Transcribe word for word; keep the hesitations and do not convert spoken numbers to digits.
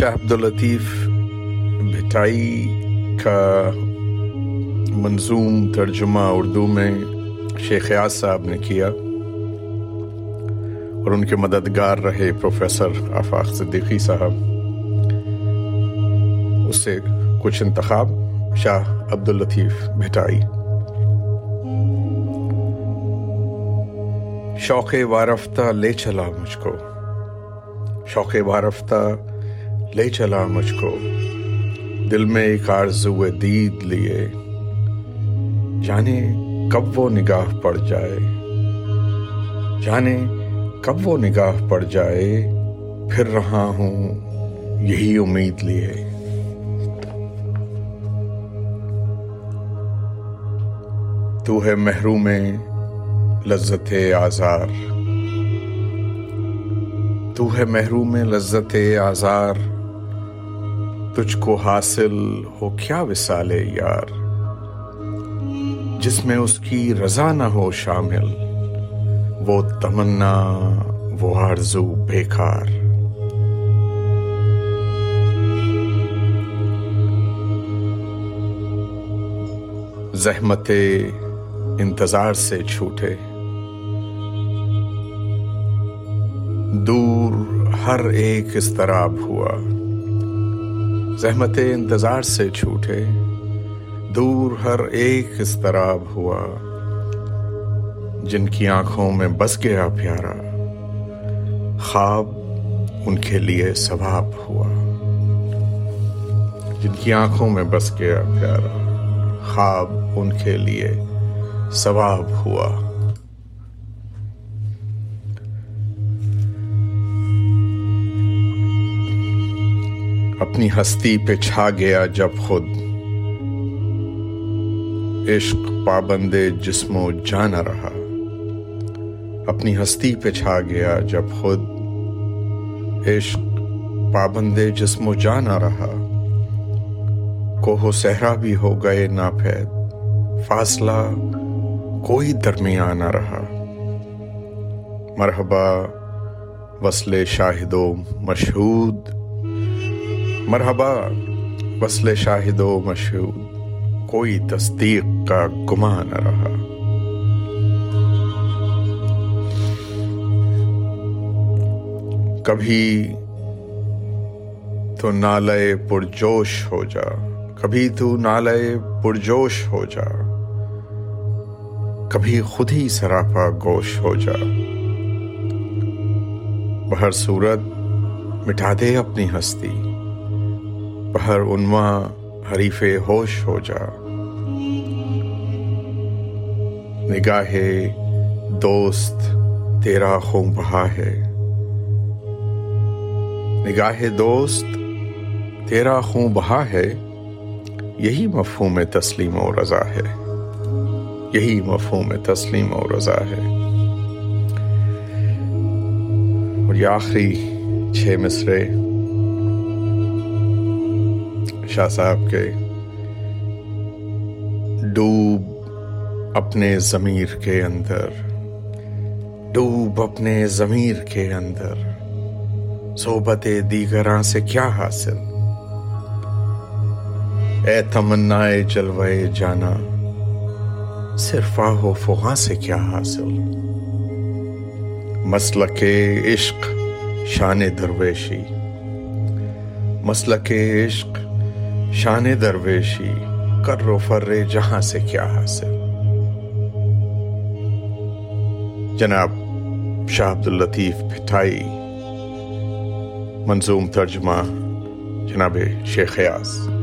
شاہ عبد اللطیف بھٹائی کا منظوم ترجمہ اردو میں شیخ ایاز صاحب نے کیا، اور ان کے مددگار رہے پروفیسر آفاق صدیقی صاحب، اس سے کچھ انتخاب شاہ عبد اللطیف بھٹائی۔ شوق وارفتہ لے چلا مجھ کو، شوق وارفتہ لے چلا مجھ کو، دل میں ایک آرزو دید لیے، جانے کب وہ نگاہ پڑ جائے، جانے کب وہ نگاہ پڑ جائے، پھر رہا ہوں یہی امید لیے۔ تو ہے محروم لذت آزار، تو ہے محروم لذت آزار، تجھ کو حاصل ہو کیا وصال یار، جس میں اس کی رضا نہ ہو شامل، وہ تمنا وہ آرزو بیکار۔ زحمت انتظار سے چھوٹے، دور ہر ایک اضطراب ہوا، زحمت انتظار سے چھوٹے، دور ہر ایک اضطراب ہوا، جن کی آنکھوں میں بس گیا پیارا، خواب ان کے لیے ثواب ہوا، جن کی آنکھوں میں بس گیا پیارا، خواب ان کے لیے ثواب ہوا۔ اپنی ہستی پہ چھا گیا جب خود، عشق پابند جسم و جاں نہ رہا، اپنی ہستی پہ چھا گیا جب خود، عشق پابند جسم و جاں نہ رہا، کوہ و صحرا بھی ہو گئے ناپید، فاصلہ کوئی درمیانہ رہا، مرحبا وصل شاہد و مشہود، مرحبا وصل شاہد و مشہود، کوئی تصدیق کا گمان نہ رہا۔ کبھی تو نالے پرجوش ہو جا، کبھی تو نالے پرجوش ہو جا، کبھی خود ہی سراپا گوش ہو جا، بہر صورت مٹا دے اپنی ہستی، بہر عنواں حریف ہوش ہو جا، نگاہ دوست تیرا خوں بہا ہے، نگاہ دوست تیرا خوں بہا ہے، یہی مفہوم تسلیم و رضا ہے، یہی مفہوم تسلیم و رضا ہے۔ اور یہ آخری چھ مصرے شاہ صاحب کے، ڈوب اپنے ضمیر کے اندر، ڈوب اپنے ضمیر کے اندر، صحبت دیگراں سے کیا حاصل، اے تمنائے جلوے جانا، صرف آہ و فغاں سے کیا حاصل، مسلک عشق شان درویشی، مسلک عشق شان درویشی، کر و فر جہاں سے کیا حاصل۔ جناب شاہ عبد اللطیف بھٹائی، منظوم ترجمہ جناب شیخ ایاز۔